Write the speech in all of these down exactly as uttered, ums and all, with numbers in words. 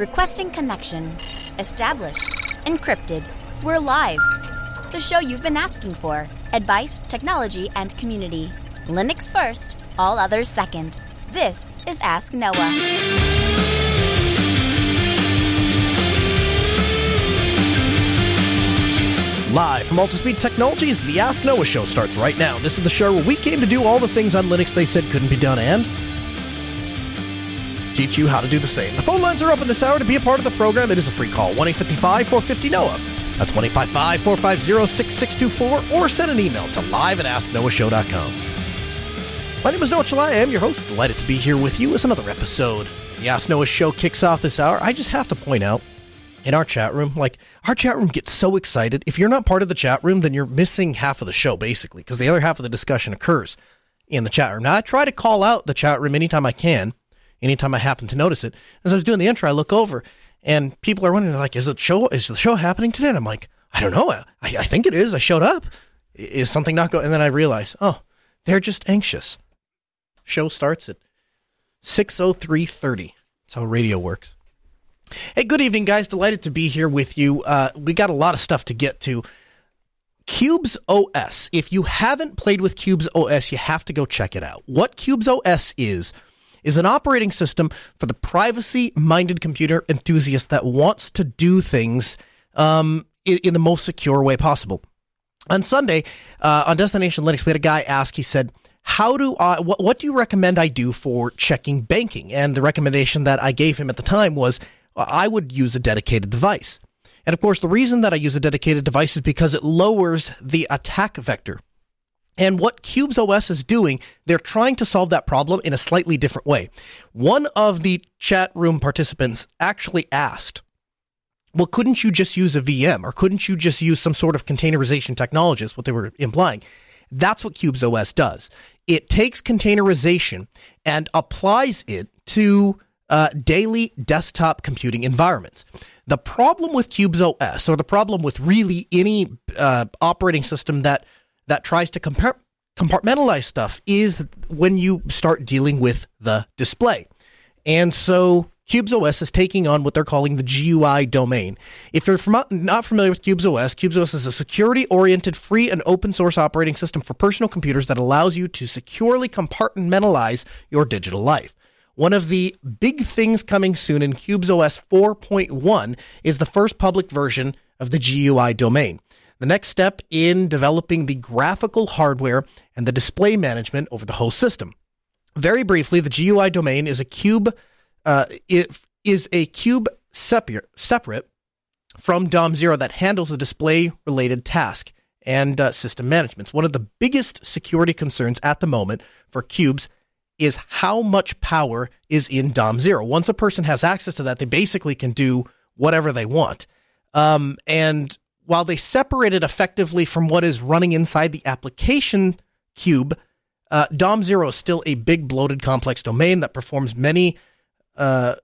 Requesting connection. Established. Encrypted. We're live. The show you've been asking for. Advice, technology, and community. Linux first, all others second. This is Ask Noah. Live from AltaSpeed Technologies, the Ask Noah show starts right now. This is the show where we came to do all the things on Linux they said couldn't be done and teach you how to do the same. The phone lines are open this hour to be a part of the program. It is a free call, one eight five five, four five zero, N O A H. That's one eight five five, four five zero, six six two four, or send an email to live at ask noah show dot com. My name is Noah Chalai. I am your host. Delighted to be here with you as another episode. The Ask Noah show kicks off this hour. I just have to point out, in our chat room, like, our chat room gets so excited. If you're not part of the chat room, then you're missing half of the show, basically, because the other half of the discussion occurs in the chat room. Now, I try to call out the chat room anytime I can, anytime I happen to notice it. As I was doing the intro, I look over, and people are wondering, like, is the show, is the show happening today? And I'm like, I don't know. I, I think it is. I showed up. Is something not going? And then I realize, oh, they're just anxious. Show starts at six oh three thirty. That's how radio works. Hey, good evening, guys. Delighted to be here with you. Uh, we got a lot of stuff to get to. Qubes O S. If you haven't played with Qubes O S, you have to go check it out. What Qubes O S is, is an operating system for the privacy-minded computer enthusiast that wants to do things um, in, in the most secure way possible. On Sunday, uh, on Destination Linux, we had a guy ask, he said, How do I, what, what do you recommend I do for checking banking? And the recommendation that I gave him at the time was, I would use a dedicated device. And of course, the reason that I use a dedicated device is because it lowers the attack vector. And what Qubes O S is doing, they're trying to solve that problem in a slightly different way. One of the chat room participants actually asked, well, couldn't you just use a V M, or couldn't you just use some sort of containerization technology, is what they were implying. That's what Qubes O S does. It takes containerization and applies it to Uh, daily desktop computing environments. The problem with Qubes O S, or the problem with really any uh, operating system that that tries to compar- compartmentalize stuff, is when you start dealing with the display. And so Qubes O S is taking on what they're calling the G U I domain. If you're from, not familiar with Qubes O S, Qubes O S is a security-oriented, free, and open-source operating system for personal computers that allows you to securely compartmentalize your digital life. One of the big things coming soon in Qubes O S four point one is the first public version of the G U I domain. The next step in developing the graphical hardware and the display management over the whole system. Very briefly, the G U I domain is a cube, uh, is a cube separ- separate from Dom zero that handles the display-related task and uh, system management. It's one of the biggest security concerns at the moment for Qubes is how much power is in Dom zero. Once a person has access to that, they basically can do whatever they want. Um, and while they separate it effectively from what is running inside the application cube, uh, Dom zero is still a big, bloated, complex domain that performs many uh,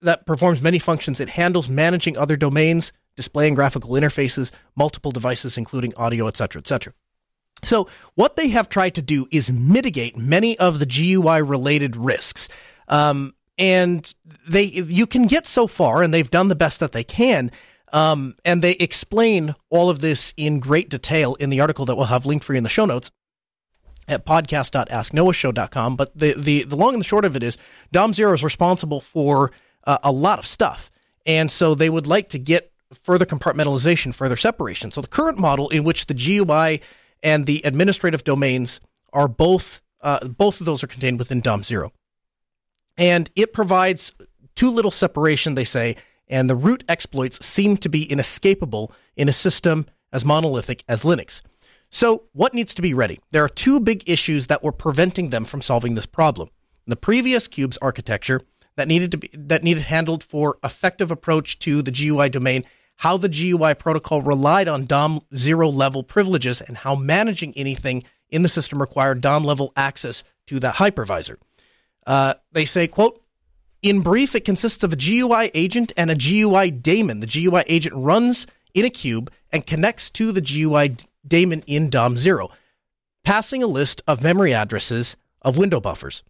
that performs many functions. It handles managing other domains, displaying graphical interfaces, multiple devices, including audio, et cetera, et cetera. So what they have tried to do is mitigate many of the G U I-related risks. Um, and they you can get so far, and they've done the best that they can. Um, and they explain all of this in great detail in the article that we'll have linked for you in the show notes at podcast dot ask noah show dot com. But the, the, the long and the short of it is Dom zero is responsible for uh, a lot of stuff. And so they would like to get further compartmentalization, further separation. So the current model in which the G U I and the administrative domains are both, uh, both of those are contained within Dom zero. And it provides too little separation, they say, and the root exploits seem to be inescapable in a system as monolithic as Linux. So what needs to be ready? There are two big issues that were preventing them from solving this problem. The previous Qubes architecture that needed to be, that needed handled for effective approach to the G U I domain, how the G U I protocol relied on Dom zero level privileges, and how managing anything in the system required D O M level access to that hypervisor. Uh, they say, quote, in brief, it consists of a G U I agent and a G U I daemon. The G U I agent runs in a cube and connects to the G U I daemon in Dom zero, passing a list of memory addresses of window buffers.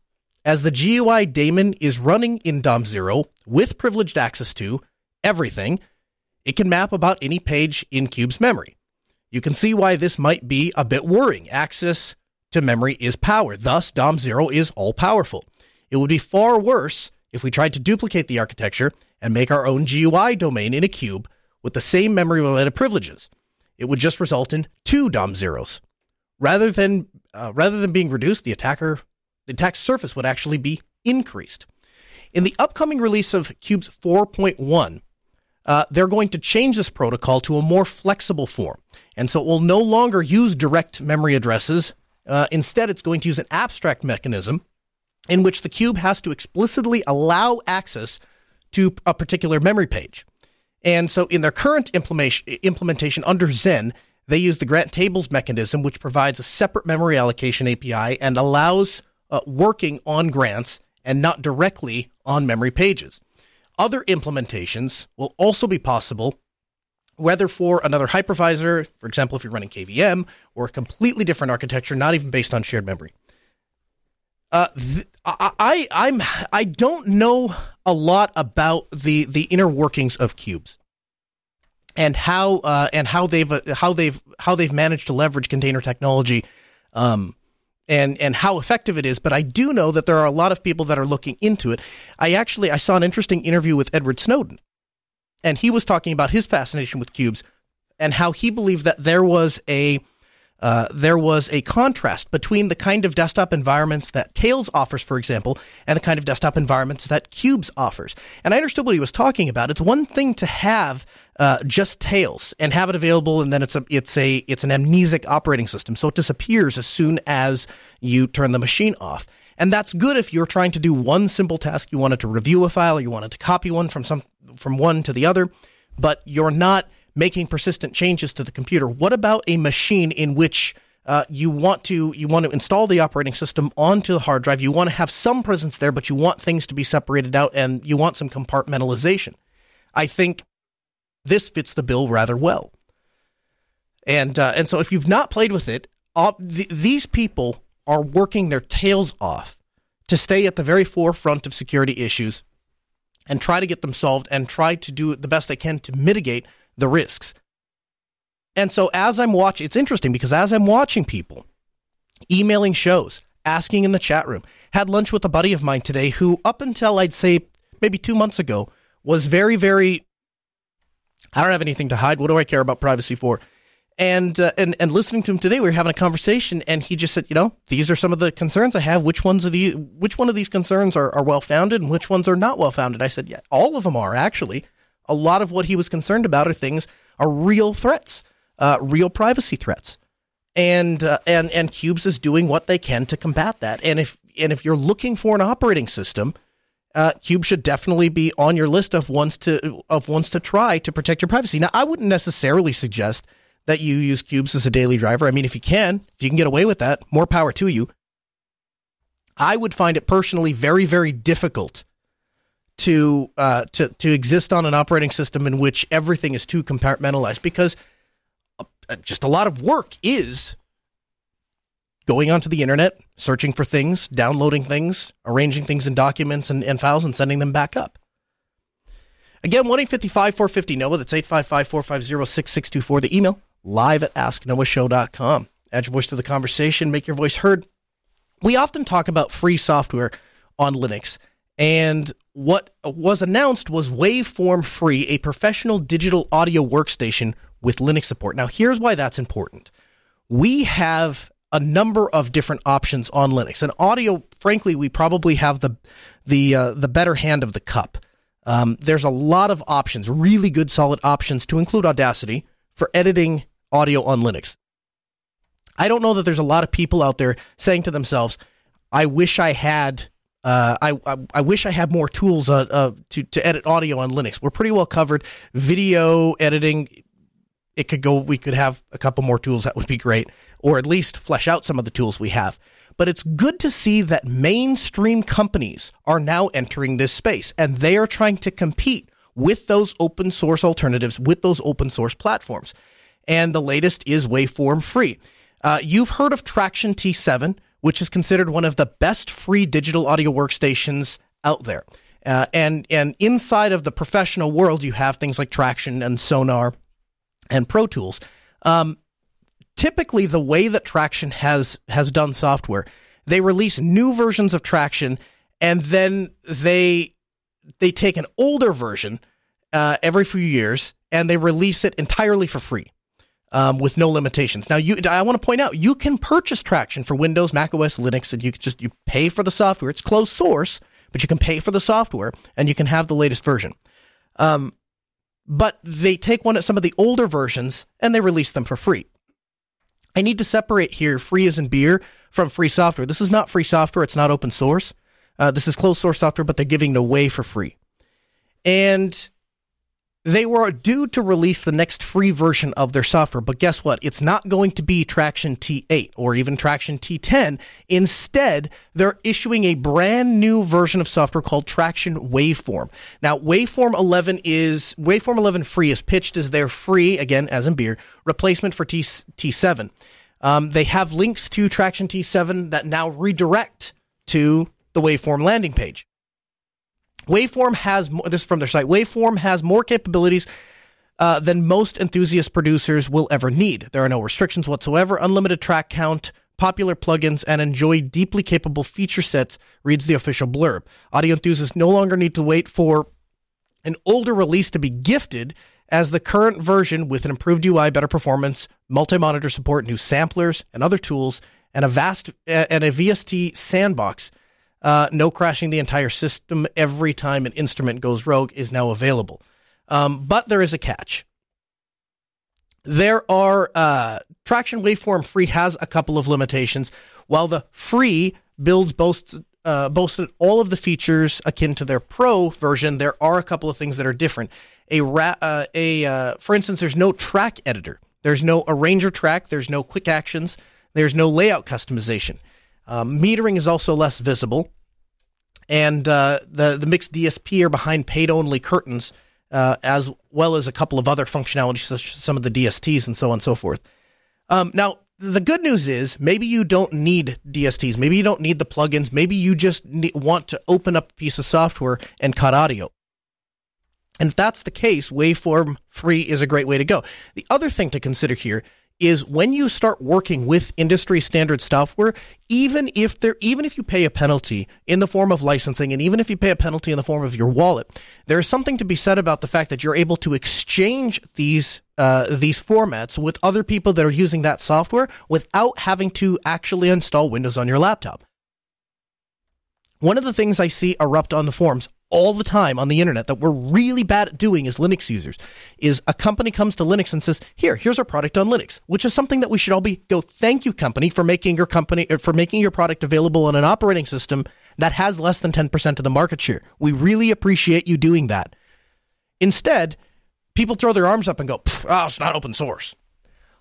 as the G U I daemon is running in Dom zero with privileged access to everything, it can map about any page in Qube's memory. You can see why this might be a bit worrying. Access to memory is power. Thus, Dom zero is all-powerful. It would be far worse if we tried to duplicate the architecture and make our own G U I domain in a Qube with the same memory-related privileges. It would just result in two Dom zeros. Rather than uh, rather than being reduced, the attacker the attack surface would actually be increased. In the upcoming release of Qubes four point one, uh, they're going to change this protocol to a more flexible form, and so it will no longer use direct memory addresses. Uh, instead, it's going to use an abstract mechanism in which the Qube has to explicitly allow access to a particular memory page. And so in their current implementation under Xen, they use the grant tables mechanism, which provides a separate memory allocation A P I and allows uh, working on grants and not directly on memory pages. Other implementations will also be possible, whether for another hypervisor, for example, if you're running K V M, or a completely different architecture, not even based on shared memory. Uh, th- I, I I'm I don't know a lot about the, the inner workings of Qubes and how uh, and how they've uh, how they've how they've managed to leverage container technology, um, and and how effective it is. But I do know that there are a lot of people that are looking into it. I actually I saw an interesting interview with Edward Snowden, and he was talking about his fascination with Qubes and how he believed that there was a Uh, there was a contrast between the kind of desktop environments that Tails offers, for example, and the kind of desktop environments that Qubes offers. And I understood what he was talking about. It's one thing to have uh, just Tails and have it available, and then it's a it's a it's an amnesic operating system, so it disappears as soon as you turn the machine off. And that's good if you're trying to do one simple task. You wanted to review a file, or you wanted to copy one from some from one to the other, but you're not making persistent changes to the computer. What about a machine in which uh, you want to you want to install the operating system onto the hard drive? You want to have some presence there, but you want things to be separated out, and you want some compartmentalization. I think this fits the bill rather well. And uh, and so if you've not played with it, uh, th- these people are working their tails off to stay at the very forefront of security issues and try to get them solved and try to do the best they can to mitigate the risks. And so as I'm watching, it's interesting because as I'm watching people emailing shows, asking in the chat room, had lunch with a buddy of mine today who up until I'd say maybe two months ago was very, very, I don't have anything to hide. What do I care about privacy for? And, uh, and, and listening to him today, we were having a conversation and he just said, you know, these are some of the concerns I have. Which ones are the, which one of these concerns are, are well-founded and which ones are not well-founded? I said, yeah, all of them are actually. A lot of what he was concerned about are things, are real threats, uh, real privacy threats. And uh, and and Qubes is doing what they can to combat that. And if and if you're looking for an operating system, uh, Qubes should definitely be on your list of ones to of ones to try to protect your privacy. Now, I wouldn't necessarily suggest that you use Qubes as a daily driver. I mean, if you can, if you can get away with that, more power to you. I would find it personally very, very difficult to uh, to to exist on an operating system in which everything is too compartmentalized, because just a lot of work is going onto the internet, searching for things, downloading things, arranging things in documents and, and files, and sending them back up. Again, one eight five five four five zero N O A H, that's eight five five, four five zero, six six two four. The email, live at ask noah show dot com. Add your voice to the conversation, make your voice heard. We often talk about free software on Linux, and what was announced was Waveform Free, a professional digital audio workstation with Linux support. Now, here's why that's important. We have a number of different options on Linux, and audio, frankly, we probably have the the uh, the better hand of the cup. Um, there's a lot of options, really good, solid options, to include Audacity for editing audio on Linux. I don't know that there's a lot of people out there saying to themselves, "I wish I had." Uh, I, I I wish I had more tools uh, uh, to, to edit audio on Linux. We're pretty well covered. Video editing, it could go, we could have a couple more tools. That would be great. Or at least flesh out some of the tools we have. But it's good to see that mainstream companies are now entering this space, and they are trying to compete with those open source alternatives, with those open source platforms. And the latest is Waveform Free. Uh, you've heard of Traction T seven, which is considered one of the best free digital audio workstations out there. Uh, and, and inside of the professional world, you have things like Traction and Sonar and Pro Tools. Um, typically, the way that Traction has, has done software, they release new versions of Traction, and then they they take an older version uh, every few years, and they release it entirely for free. Um, with no limitations. Now, you, I want to point out, you can purchase Traction for Windows, macOS, Linux, and you can just you pay for the software. It's closed source, but you can pay for the software, and you can have the latest version. Um, but they take one at some of the older versions, and they release them for free. I need to separate here free as in beer from free software. This is not free software. It's not open source. Uh, this is closed source software, but they're giving it away for free. And they were due to release the next free version of their software, but guess what? It's not going to be Traction T eight or even Traction T ten. Instead, they're issuing a brand new version of software called Traction Waveform. Now, Waveform eleven is Waveform eleven free is pitched as their free, again, as in beer, replacement for T, T7. Um, they have links to Traction T seven that now redirect to the Waveform landing page. Waveform has, this is from their site, Waveform has more capabilities uh, than most enthusiast producers will ever need. There are no restrictions whatsoever, unlimited track count, popular plugins, and enjoy deeply capable feature sets, reads the official blurb. Audio enthusiasts no longer need to wait for an older release to be gifted, as the current version with an improved U I, better performance, multi-monitor support, new samplers and other tools, and a vast, uh, and a V S T sandbox. Uh, no crashing the entire system every time an instrument goes rogue is now available. Um, but there is a catch. There are, uh, Traction Waveform Free has a couple of limitations, while the free builds boasts, uh, boasted all of the features akin to their pro version. There are a couple of things that are different. A, ra- uh, a uh, for instance, there's no track editor. There's no arranger track. There's no quick actions. There's no layout customization. Um, metering is also less visible, and uh, the, the mixed D S P are behind paid-only curtains, uh, as well as a couple of other functionalities, such as some of the D S Ts and so on and so forth. Um, now, the good news is maybe you don't need D S Ts. Maybe you don't need the plugins. Maybe you just ne- want to open up a piece of software and cut audio. And if that's the case, Waveform Free is a great way to go. The other thing to consider here is when you start working with industry standard software, even if there, even if you pay a penalty in the form of licensing, and even if you pay a penalty in the form of your wallet, there is something to be said about the fact that you're able to exchange these uh, these formats with other people that are using that software without having to actually install Windows on your laptop. One of the things I see erupt on the forums all the time on the internet that we're really bad at doing as Linux users is a company comes to Linux and says, here, here's our product on Linux, which is something that we should all be go, thank you, company, for making your company for making your product available on an operating system that has less than ten percent of the market share. We really appreciate you doing that. Instead, people throw their arms up and go, oh, it's not open source.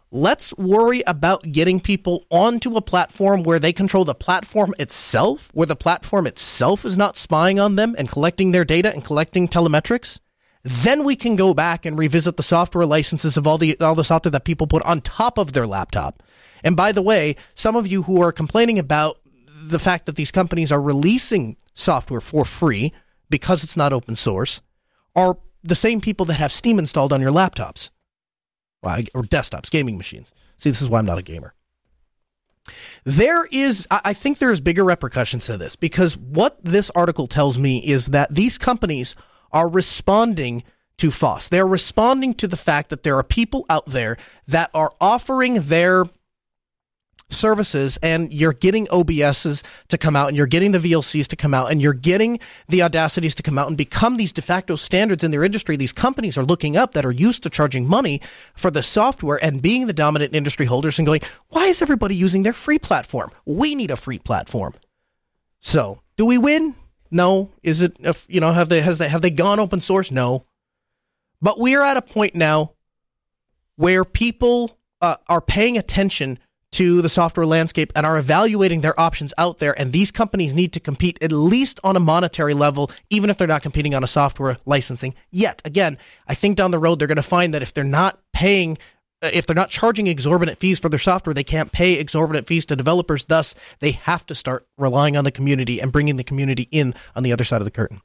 Let's worry about getting people onto a platform where they control the platform itself, where the platform itself is not spying on them and collecting their data and collecting telemetrics. Then we can go back and revisit the software licenses of all the all the software that people put on top of their laptop. And by the way, some of you who are complaining about the fact that these companies are releasing software for free because it's not open source are the same people that have Steam installed on your laptops. Well, or desktops, gaming machines. See, this is why I'm not a gamer. There is, I think there's bigger repercussions to this, because what this article tells me is that these companies are responding to FOSS. They're responding to the fact that there are people out there that are offering their services, and you're getting O B Ss to come out, and you're getting the V L Cs to come out, and you're getting the Audacities to come out and become these de facto standards in their industry. These companies are looking up that are used to charging money for the software and being the dominant industry holders and going, why is everybody using their free platform? We need a free platform. So do we win? No. Is it, you know, have they, has they, have they gone open source? No. But we are at a point now where people uh, are paying attention to the software landscape and are evaluating their options out there, and these companies need to compete at least on a monetary level, even if they're not competing on a software licensing yet. Again, I think down the road they're going to find that if they're not paying if they're not charging exorbitant fees for their software, they can't pay exorbitant fees to developers. Thus, they have to start relying on the community and bringing the community in on the other side of the curtain.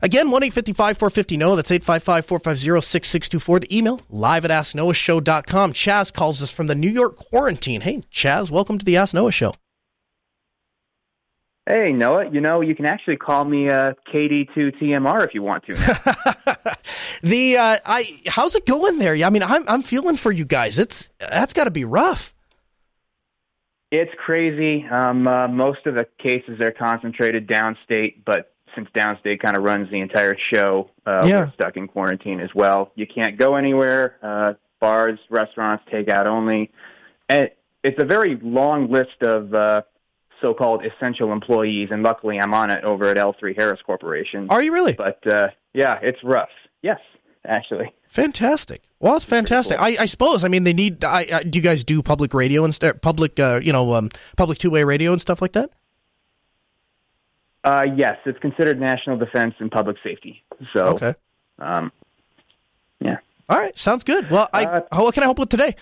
Again, one eight five five, four five zero, N O A. That's eight five five, four five zero, six six two four. The email, live at ask noah show dot com. Chaz calls us from the New York quarantine. Hey, Chaz, welcome to the Ask Noah Show. Hey, Noah, you know, you can actually call me uh, K D two T M R if you want to. the uh, I, how's it going there? I mean, I'm I'm feeling for you guys. It's that's got to be rough. It's crazy. Um, uh, most of the cases are concentrated downstate, but since downstate kind of runs the entire show, uh, yeah. we're stuck in quarantine as well. You can't go anywhere. Uh, bars, restaurants, takeout only. And it's a very long list of uh, so-called essential employees, and luckily I'm on it over at L three Harris Corporation. Are you really? But uh, yeah, it's rough. Yes, actually. Fantastic. Well, that's fantastic. Cool. I, I suppose. I mean, they need. I, I, do you guys do public radio and st- public, uh, you know, um, public two-way radio and stuff like that? Uh, yes, it's considered national defense and public safety. So, okay. Um, yeah. All right, sounds good. Well, I uh, what can I help with today?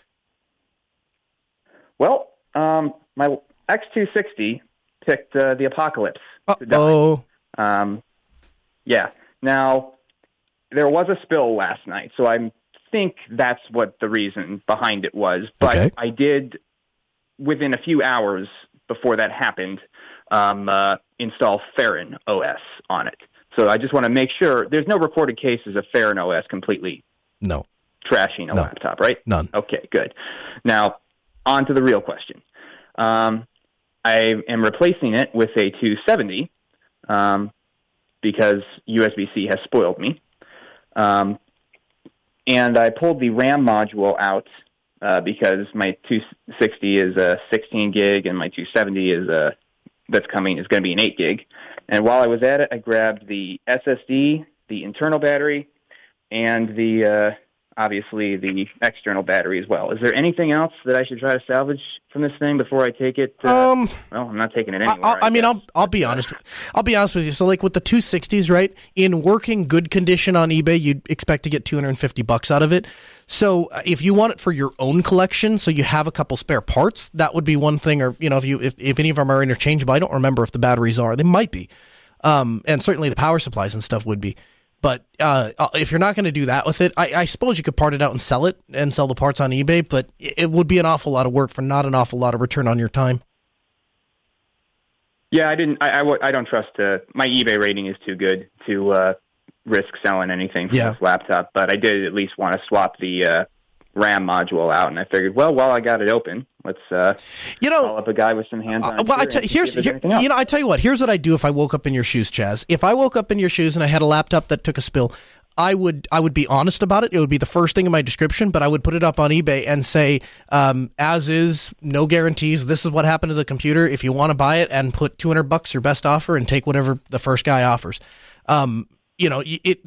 Well, um, my X two sixty picked uh, the apocalypse. Oh. Um, yeah. Now, there was a spill last night, so I think that's what the reason behind it was. But okay. I did, within a few hours before that happened, um, uh, install Farron O S on it. So I just want to make sure there's no recorded cases of Farron O S completely no. trashing a no. laptop, right? None. Okay, good. Now, on to the real question. Um, I am replacing it with a two seventy um, because U S B C has spoiled me. Um, and I pulled the RAM module out uh, because my two sixty is a sixteen gig and my two seventy is a that's coming is going to be an eight gig. And while I was at it, I grabbed the S S D, the internal battery, and the uh, obviously the external battery as well. Is there anything else that I should try to salvage from this thing before I take it? Uh, um, well, I'm not taking it anywhere. I, I, I mean, I'll I'll be honest. I'll be honest with you. So, like with the two sixties, right? In working good condition on eBay, you'd expect to get two hundred fifty bucks out of it. So if you want it for your own collection, so you have a couple spare parts, that would be one thing. Or, you know, if you if, if any of them are interchangeable, I don't remember if the batteries are. They might be. Um, and certainly the power supplies and stuff would be. But uh, if you're not going to do that with it, I, I suppose you could part it out and sell it and sell the parts on eBay. But it would be an awful lot of work for not an awful lot of return on your time. Yeah, I didn't. I, I, I don't trust uh, my eBay rating is too good to uh, risk selling anything from yeah. this laptop. But I did at least want to swap the uh, RAM module out, and I figured, well, while I got it open, let's uh, you know, call up a guy with some hands-on. Uh, well, I t- here's here, you know, I tell you what. Here's what I do if I woke up in your shoes, Chaz. If I woke up in your shoes and I had a laptop that took a spill, I would I would be honest about it. It would be the first thing in my description, but I would put it up on eBay and say, um, as is, no guarantees. This is what happened to the computer. If you want to buy it, and put two hundred bucks your best offer, and take whatever the first guy offers. Um, You know, it, it.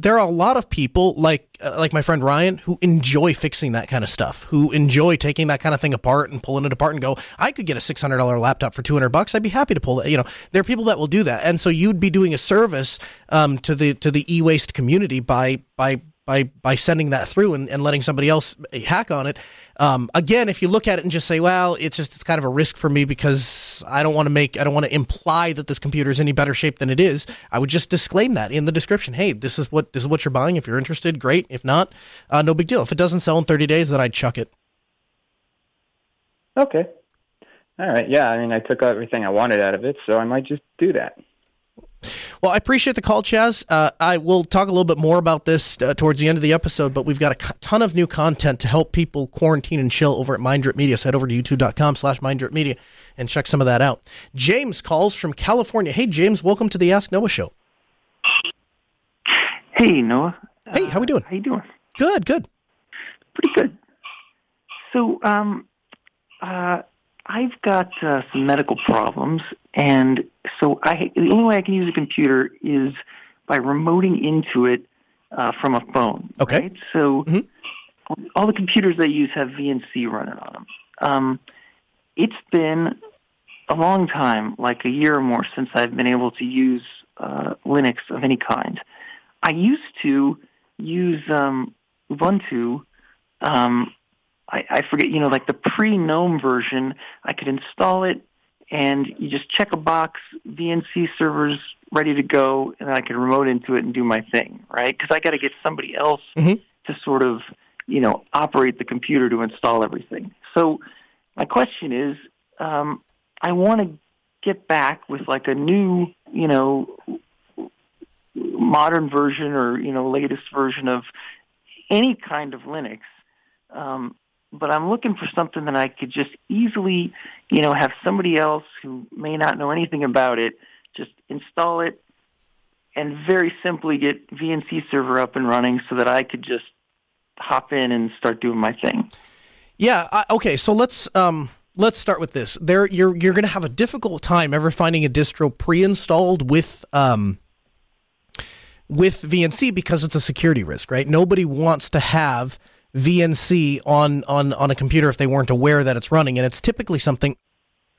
There are a lot of people like uh, like my friend Ryan who enjoy fixing that kind of stuff, who enjoy taking that kind of thing apart and pulling it apart and go, I could get a six hundred dollars laptop for two hundred bucks. I'd be happy to pull that. You know, there are people that will do that, and so you'd be doing a service um, to the to the e-waste community by by. By, by sending that through and, and letting somebody else hack on it. Um, again, if you look at it and just say, well, it's just it's kind of a risk for me because I don't want to make I don't want to imply that this computer is any better shape than it is. I would just disclaim that in the description. Hey, this is what this is what you're buying. If you're interested, great. If not, uh, no big deal. If it doesn't sell in thirty days, then I'd chuck it. Okay. All right. Yeah. I mean, I took everything I wanted out of it, so I might just do that. Well, I appreciate the call, Chaz. Uh, I will talk a little bit more about this uh, towards the end of the episode, but we've got a c- ton of new content to help people quarantine and chill over at MindDripMedia. So head over to youtube.com slash MindDripMedia and check some of that out. James calls from California. Hey, James, welcome to the Ask Noah Show. Hey, Noah. Hey, how we doing? Uh, how you doing? Good, good. Pretty good. So um, uh, I've got uh, some medical problems. And so I, the only way I can use a computer is by remoting into it uh, from a phone. Okay. Right? So mm-hmm. all the computers I use have V N C running on them. Um, it's been a long time, like a year or more, since I've been able to use uh, Linux of any kind. I used to use um, Ubuntu um, I, I forget, you know, like the pre-GNOME version, I could install it, and you just check a box, V N C server's ready to go, and I could remote into it and do my thing, right? Because I got to get somebody else mm-hmm. to sort of, you know, operate the computer to install everything. So my question is, um, I want to get back with like a new, you know, modern version or, you know, latest version of any kind of Linux. Um, but I'm looking for something that I could just easily, you know, have somebody else who may not know anything about it, just install it and very simply get V N C server up and running so that I could just hop in and start doing my thing. Yeah. I, okay. So let's, um, Let's start with this. There, you're you're going to have a difficult time ever finding a distro pre-installed with um, with V N C because it's a security risk, right? Nobody wants to have V N C on, on, on a computer if they weren't aware that it's running, and it's typically something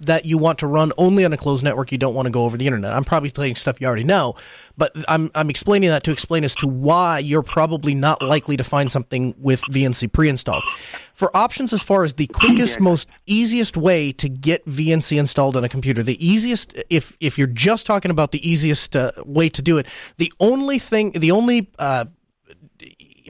that you want to run only on a closed network. You don't want to go over the internet. I'm probably telling you stuff you already know, but I'm I'm explaining that to explain as to why you're probably not likely to find something with V N C pre-installed. For options as far as the quickest, most easiest way to get V N C installed on a computer, the easiest, if if you're just talking about the easiest uh, way to do it, the only thing, the only uh,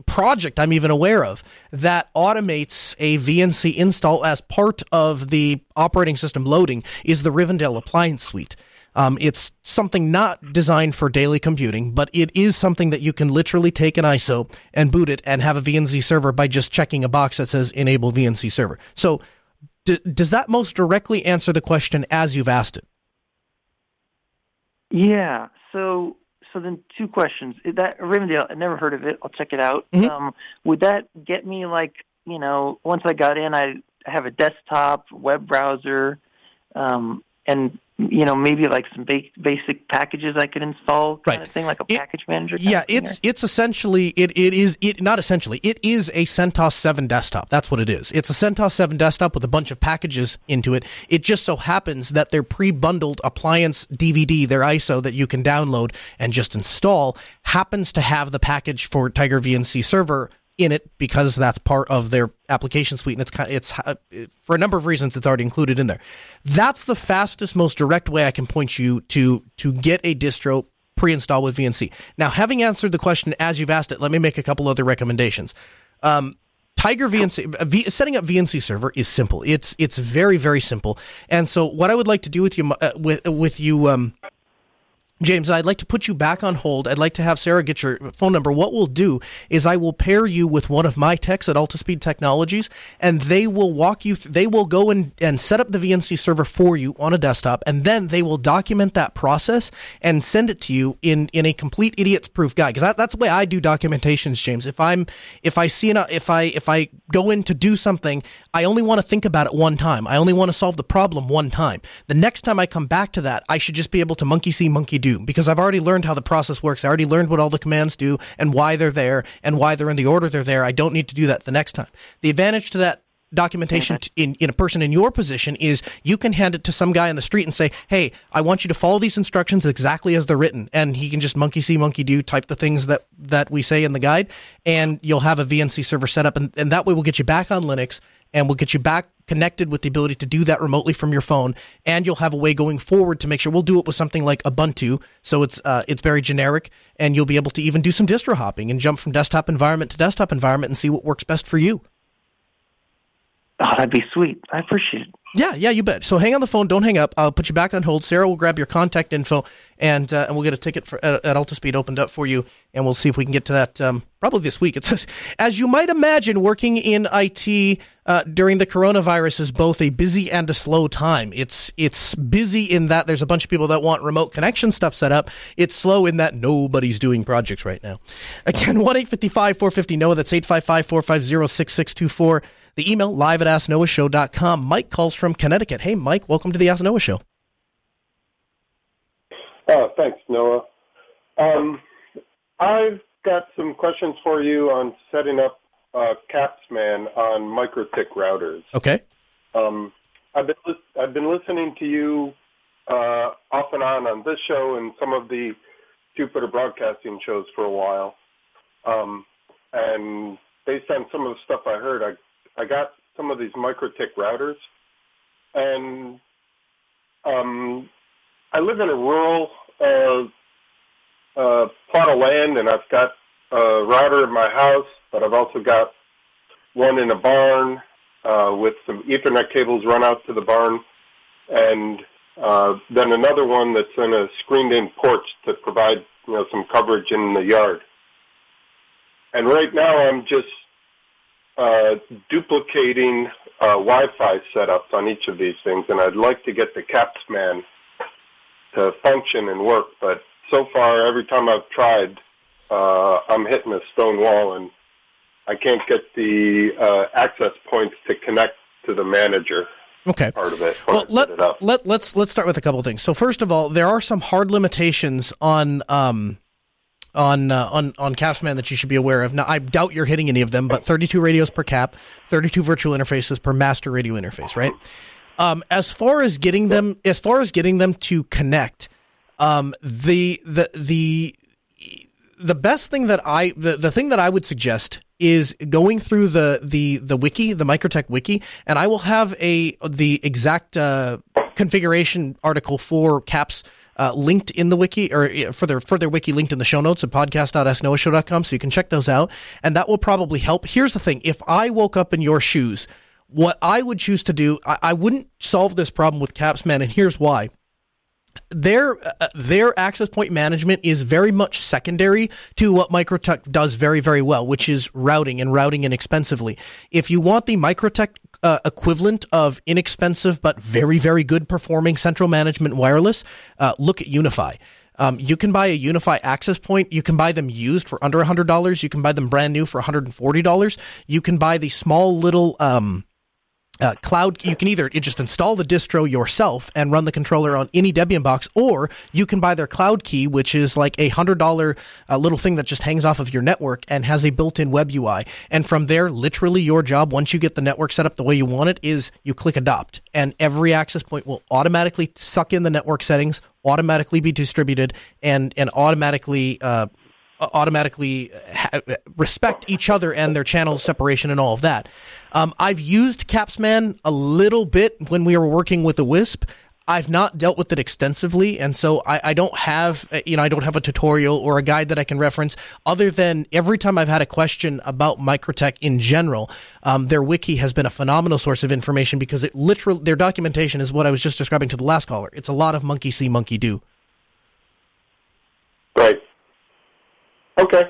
project I'm even aware of that automates a V N C install as part of the operating system loading is the Rivendell appliance suite. Um, it's something not designed for daily computing, but it is something that you can literally take an I S O and boot it and have a V N C server by just checking a box that says enable V N C server. So d- does that most directly answer the question as you've asked it? Yeah. So So then two questions. That Rivendell, I never heard of it. I'll check it out. Mm-hmm. Um, would that get me like, you know, once I got in, I have a desktop, web browser, um, and, you know, maybe like some ba- basic packages I could install kind right. of thing, like a it, package manager? Kind yeah, of thing, it's or? it's essentially, it, it is, it not essentially, it is a CentOS seven desktop. That's what it is. It's a CentOS seven desktop with a bunch of packages into it. It just so happens that their pre-bundled appliance D V D, their I S O that you can download and just install, happens to have the package for Tiger V N C server in it because that's part of their application suite, and it's kind of, it's it, for a number of reasons it's already included in there. That's the fastest, most direct way I can point you to to get a distro pre-installed with V N C. Now, having answered the question as you've asked it, let me make a couple other recommendations. Um, Tiger V N C v, setting up V N C server is simple. It's it's very very simple. And so, what I would like to do with you uh, with with you. Um, James, I'd like to put you back on hold. I'd like to have Sarah get your phone number. What we'll do is I will pair you with one of my techs at AltaSpeed Technologies, and they will walk you th- they will go and, and set up the V N C server for you on a desktop, and then they will document that process and send it to you in, in a complete idiot's-proof guide. Because that, that's the way I do documentations, James. If I'm if I see an, if I if I go in to do something, I only want to think about it one time. I only want to solve the problem one time. The next time I come back to that, I should just be able to monkey see, monkey do. Because I've already learned how the process works. I already learned what all the commands do and why they're there and why they're in the order they're there. I don't need to do that the next time. The advantage to that documentation mm-hmm. in, in a person in your position is you can hand it to some guy on the street and say, hey, I want you to follow these instructions exactly as they're written. And he can just monkey see, monkey do, type the things that, that we say in the guide, and you'll have a V N C server set up. And, and that way we'll get you back on Linux, and we'll get you back connected with the ability to do that remotely from your phone, and you'll have a way going forward to make sure we'll do it with something like Ubuntu, so it's uh, it's very generic, and you'll be able to even do some distro hopping and jump from desktop environment to desktop environment and see what works best for you. Oh, that'd be sweet. I appreciate it. Yeah, yeah, you bet. So hang on the phone. Don't hang up. I'll put you back on hold. Sarah will grab your contact info, and uh, and we'll get a ticket for, at, at AltaSpeed opened up for you, and we'll see if we can get to that um, probably this week. It's, as you might imagine, working in I T uh, during the coronavirus is both a busy and a slow time. It's it's busy in that there's a bunch of people that want remote connection stuff set up. It's slow in that nobody's doing projects right now. Again, one eight five five four five zero N O A H. That's eight five five four five zero six six two four. The email, live at ask noah show dot com. Mike calls from Connecticut. Hey, Mike, welcome to the Ask Noah Show. Oh, thanks, Noah. Um, I've got some questions for you on setting up uh, Capsman on MikroTik routers. Okay. Um, I've been li- I've been listening to you uh, off and on on this show and some of the Jupiter Broadcasting shows for a while, um, and based on some of the stuff I heard, I I got some of these MikroTik routers, and um, I live in a rural uh, uh, plot of land, and I've got a router in my house, but I've also got one in a barn uh, with some Ethernet cables run out to the barn, and uh, then another one that's in a screened-in porch to provide you know some coverage in the yard. And right now I'm just uh, duplicating uh, Wi-Fi setups on each of these things, and I'd like to get the Capsman to function and work, but so far every time I've tried, uh, I'm hitting a stone wall, and I can't get the uh, access points to connect to the manager. Okay. Part of it. Well, let, it up. let let's let's start with a couple of things. So first of all, there are some hard limitations on. Um, on uh, on on Capsman that you should be aware of. Now, I doubt you're hitting any of them, but thirty-two radios per cap, thirty-two virtual interfaces per master radio interface, right? Um, as far as getting them, as far as getting them to connect, um, the the the the best thing that I the, the thing that I would suggest is going through the the the wiki, the MikroTik wiki, and I will have a the exact uh, configuration article for caps. Uh, linked in the wiki, or uh, for their for their wiki linked in the show notes at podcast dot ask noah show dot com, so you can check those out, and that will probably help. Here's the thing. If I woke up in your shoes, what I would choose to do, I, I wouldn't solve this problem with Capsman, and here's why. Their uh, their access point management is very much secondary to what MikroTik does very, very well, which is routing, and routing inexpensively. If you want the MikroTik Uh, equivalent of inexpensive but very, very good performing central management wireless, uh, look at UniFi. Um, you can buy a UniFi access point. You can buy them used for under one hundred dollars. You can buy them brand new for one hundred forty dollars. You can buy the small little um, uh, cloud. You can either just install the distro yourself and run the controller on any Debian box, or you can buy their cloud key, which is like a one hundred dollars uh, little thing that just hangs off of your network and has a built-in web U I. And from there, literally your job, once you get the network set up the way you want it, is you click adopt, and every access point will automatically suck in the network settings, automatically be distributed, and, and automatically uh, automatically ha- respect each other and their channel separation and all of that. Um, I've used Capsman a little bit when we were working with the Wisp. I've not dealt with it extensively, and so I, I don't have, you know, I don't have a tutorial or a guide that I can reference, other than every time I've had a question about MikroTik in general, um, their wiki has been a phenomenal source of information, because it literally, their documentation is what I was just describing to the last caller. It's a lot of monkey see, monkey do. Right. Okay.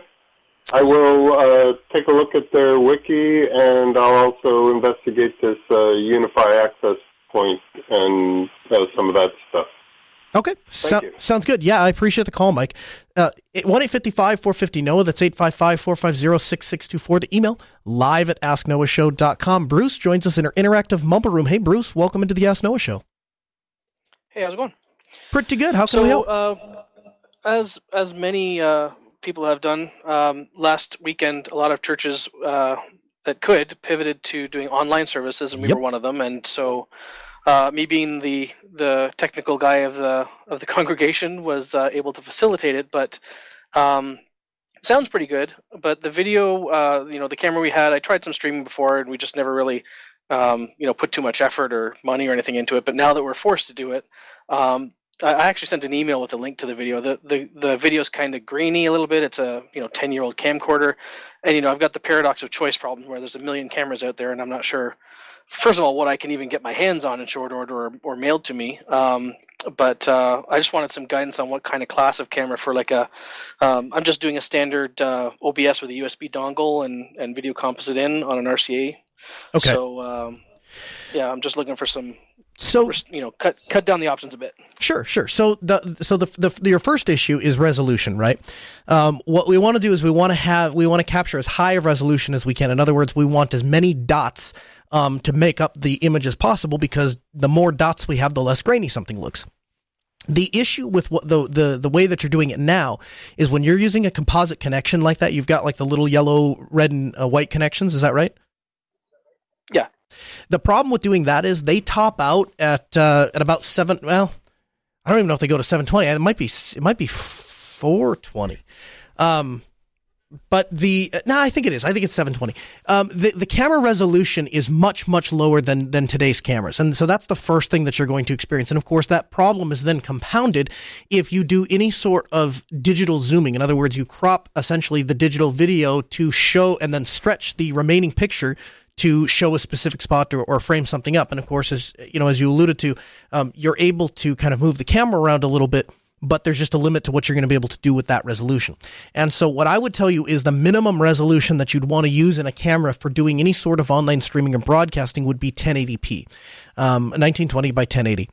I will uh, take a look at their wiki, and I'll also investigate this uh, UniFi access point and uh, some of that stuff. Okay. So- sounds good. Yeah, I appreciate the call, Mike. Uh, one eight five five, four five zero, N O A H. That's eight five five, four five zero, six six two four. The email, live at ask noah show dot com. Bruce joins us in our interactive Mumble Room. Hey, Bruce, welcome into the Ask Noah Show. Hey, how's it going? Pretty good. How can so, we help? Uh, as, as many uh, people have done, um, last weekend, a lot of churches uh, that could pivoted to doing online services, and we yep. were one of them. And so uh, me being the the technical guy of the of the congregation was uh, able to facilitate it, but um, it sounds pretty good. But the video, uh, you know, the camera we had, I tried some streaming before, and we just never really, um, you know, put too much effort or money or anything into it. But now that we're forced to do it, um, I actually sent an email with a link to the video. The the, the video's kind of grainy a little bit. It's a you know ten-year-old camcorder. And you know I've got the paradox of choice problem where there's a million cameras out there, and I'm not sure, first of all, what I can even get my hands on in short order or, or mailed to me. Um, but uh, I just wanted some guidance on what kind of class of camera for like a um, – I'm just doing a standard uh, O B S with a U S B dongle and, and video composite in on an R C A. Okay. So um, yeah, I'm just looking for some – So you know, cut cut down the options a bit. Sure, sure. So the so the, the your first issue is resolution, right? Um, what we want to do is we want to have we want to capture as high of resolution as we can. In other words, we want as many dots um, to make up the image as possible, because the more dots we have, the less grainy something looks. The issue with what the, the the way that you're doing it now is when you're using a composite connection like that, you've got like the little yellow, red, and uh, white connections. Is that right? Yeah. The problem with doing that is they top out at uh, at about seven. Well, I don't even know if they go to seven twenty. It might be it might be four twenty. Um, But the uh, – no, I think it is. I think it's seven twenty. Um, the, the camera resolution is much, much lower than, than today's cameras. And so that's the first thing that you're going to experience. And, of course, that problem is then compounded if you do any sort of digital zooming. In other words, you crop essentially the digital video to show and then stretch the remaining picture to show a specific spot or, or frame something up. And, of course, as you know, as you alluded to, um, you're able to kind of move the camera around a little bit, but there's just a limit to what you're going to be able to do with that resolution. And so what I would tell you is the minimum resolution that you'd want to use in a camera for doing any sort of online streaming or broadcasting would be ten eighty p, um, nineteen twenty by ten eighty.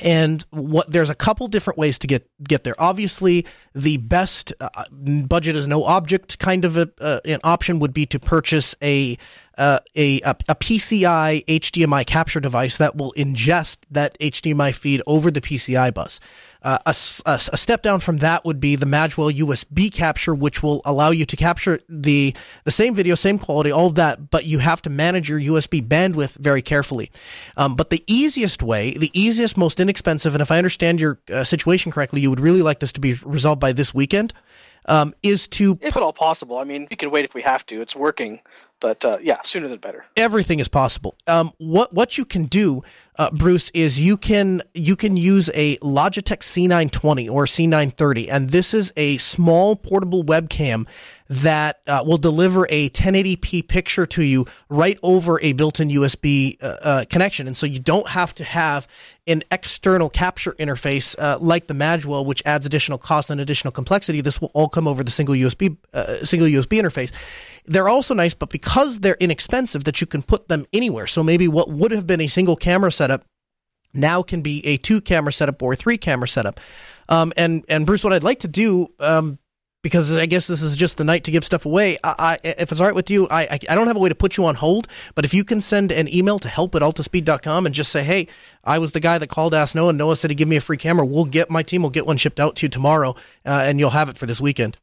And what there's a couple different ways to get, get there. Obviously, the best uh, budget is no object kind of a, uh, an option would be to purchase a, uh, a a P C I H D M I capture device that will ingest that H D M I feed over the P C I bus. Uh, a, a, a step down from that would be the Magewell U S B capture, which will allow you to capture the the same video, same quality, all of that, but you have to manage your U S B bandwidth very carefully. Um, but the easiest way, the easiest, most inexpensive, and if I understand your uh, situation correctly, you would really like this to be resolved by this weekend, um, is to... If at all possible. I mean, we can wait if we have to. It's working. But uh, yeah, sooner than better. Everything is possible. Um, what what you can do, uh, Bruce, is you can you can use a Logitech C nine twenty or C nine thirty, and this is a small portable webcam that uh, will deliver a ten eighty p picture to you right over a built-in U S B uh, uh, connection, and so you don't have to have an external capture interface uh, like the Magewell, which adds additional cost and additional complexity. This will all come over the single U S B uh, single U S B interface. They're also nice, but because they're inexpensive, that you can put them anywhere. So maybe what would have been a single camera setup now can be a two camera setup or a three camera setup. Um, and and Bruce, what I'd like to do, um, because I guess this is just the night to give stuff away. I, I, if it's all right with you, I, I I don't have a way to put you on hold, but if you can send an email to help at altaspeed dot com and just say, hey, I was the guy that called, asked Noah, and Noah said he'd give me a free camera. We'll get my team will get one shipped out to you tomorrow, uh, and you'll have it for this weekend.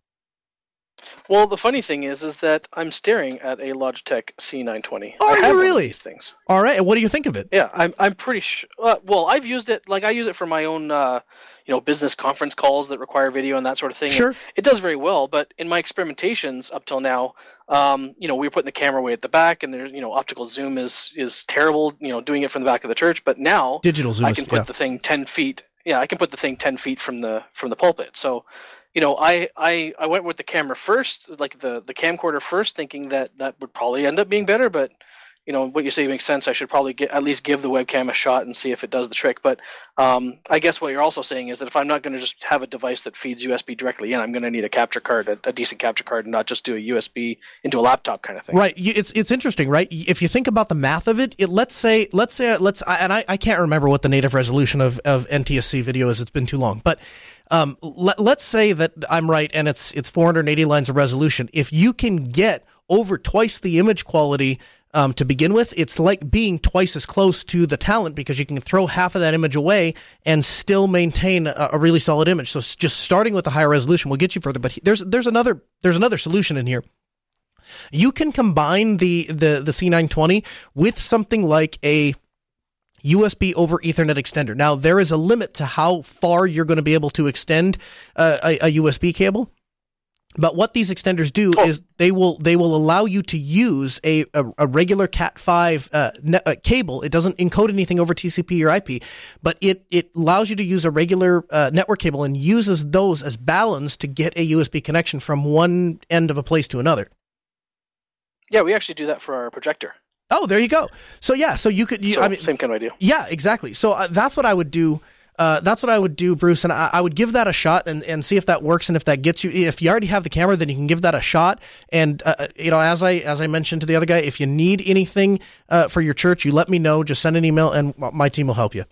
Well, the funny thing is, is that I'm staring at a Logitech C nine twenty. Oh, I have really? One of these things. All right. And what do you think of it? Yeah, I'm. I'm pretty sure. Uh, well, I've used it. Like I use it for my own, uh, you know, business conference calls that require video and that sort of thing. Sure. And it does very well. But in my experimentations up till now, um, you know, we were putting the camera way at the back, and there's, you know, optical zoom is is terrible. You know, doing it from the back of the church. But now, digital zoom. I can is, put yeah. the thing ten feet. Yeah, I can put the thing ten feet from the from the pulpit. So. You know, I, I, I went with the camera first, like the, the camcorder first, thinking that that would probably end up being better. But, you know, what you say makes sense. I should probably get, at least give the webcam a shot and see if it does the trick. But um, I guess what you're also saying is that if I'm not going to just have a device that feeds U S B directly in, I'm going to need a capture card, a, a decent capture card, and not just do a U S B into a laptop kind of thing. Right. It's it's interesting, right? If you think about the math of it, it let's say let's say let's and I, I can't remember what the native resolution of, of N T S C video is. It's been too long, but. Um, let, let's say that I'm right and it's it's four hundred eighty lines of resolution. If you can get over twice the image quality um, to begin with, it's like being twice as close to the talent because you can throw half of that image away and still maintain a, a really solid image. So just starting with the higher resolution will get you further. But there's there's another there's another solution in here. You can combine the the, the C nine twenty with something like a U S B over Ethernet extender. Now, there is a limit to how far you're going to be able to extend uh, a, a U S B cable. But what these extenders do oh. is they will they will allow you to use a a, a regular Cat five uh, ne- uh, cable. It doesn't encode anything over T C P or I P, but it, it allows you to use a regular uh, network cable and uses those as balance to get a U S B connection from one end of a place to another. Yeah, we actually do that for our projector. Oh, there you go. So yeah, so you could. You, so, I mean, same kind of idea. Yeah, exactly. So uh, that's what I would do. Uh, that's what I would do, Bruce, and I, I would give that a shot and, and see if that works and if that gets you. If you already have the camera, then you can give that a shot. And uh, you know, as I as I mentioned to the other guy, if you need anything uh, for your church, you let me know. Just send an email, and my team will help you.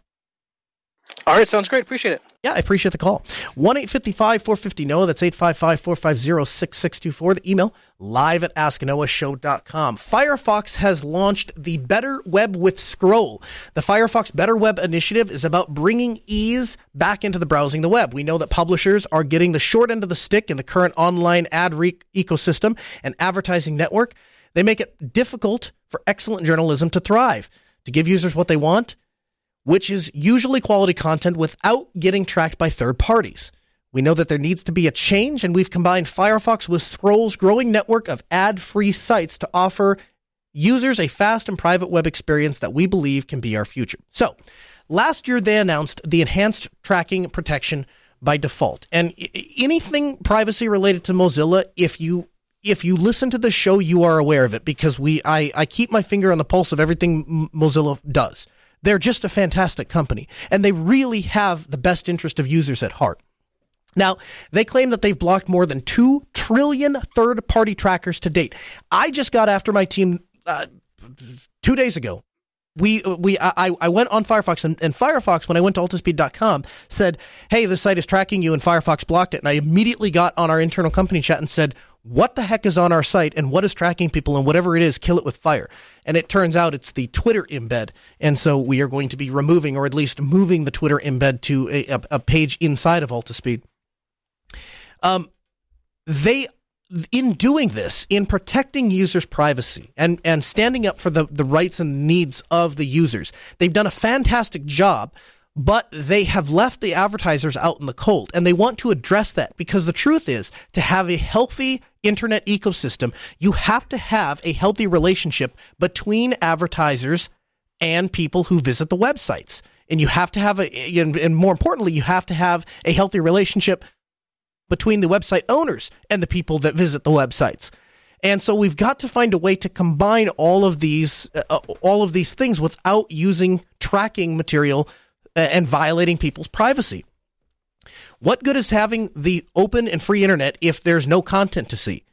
All right, sounds great. Appreciate it. Yeah, I appreciate the call. one eight five five, four five zero, N O A H. That's eight five five, four five zero, six six two four. The email, live at ask noah show dot com. Firefox has launched the Better Web with Scroll. The Firefox Better Web initiative is about bringing ease back into the browsing the web. We know that publishers are getting the short end of the stick in the current online ad re- ecosystem and advertising network. They make it difficult for excellent journalism to thrive, to give users what they want, which is usually quality content without getting tracked by third parties. We know that there needs to be a change, and we've combined Firefox with Scroll's growing network of ad-free sites to offer users a fast and private web experience that we believe can be our future. So, last year they announced the enhanced tracking protection by default. And anything privacy related to Mozilla, if you if you listen to the show, you are aware of it, because we I, I keep my finger on the pulse of everything Mozilla does. They're just a fantastic company, and they really have the best interest of users at heart. Now, they claim that they've blocked more than two trillion third-party trackers to date. I just got after my team uh, two days ago. We we I, I went on Firefox, and, and Firefox, when I went to alta speed dot com, said, hey, this site is tracking you, and Firefox blocked it. And I immediately got on our internal company chat and said, what the heck is on our site, and what is tracking people, and whatever it is, kill it with fire. And it turns out it's the Twitter embed, and so we are going to be removing, or at least moving, the Twitter embed to a, a, a page inside of AltaSpeed. Um, they, in doing this, in protecting users' privacy and, and standing up for the, the rights and needs of the users, they've done a fantastic job, but they have left the advertisers out in the cold, and they want to address that, because the truth is, to have a healthy internet ecosystem, you have to have a healthy relationship between advertisers and people who visit the websites. And you have to have a, and more importantly, you have to have a healthy relationship between the website owners and the people that visit the websites. And so we've got to find a way to combine all of these uh, all of these things without using tracking material and violating people's privacy. What good is having the open and free internet if there's no content to see?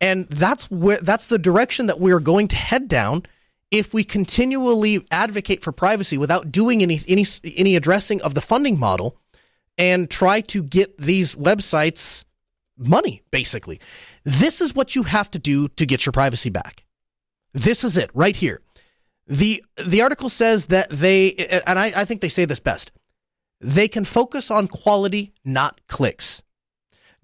And that's where that's the direction that we're going to head down if we continually advocate for privacy without doing any any any addressing of the funding model, and try to get these websites money, basically. This is what you have to do to get your privacy back. This is it, right here. The the article says that they, and I, I think they say this best, they can focus on quality, not clicks.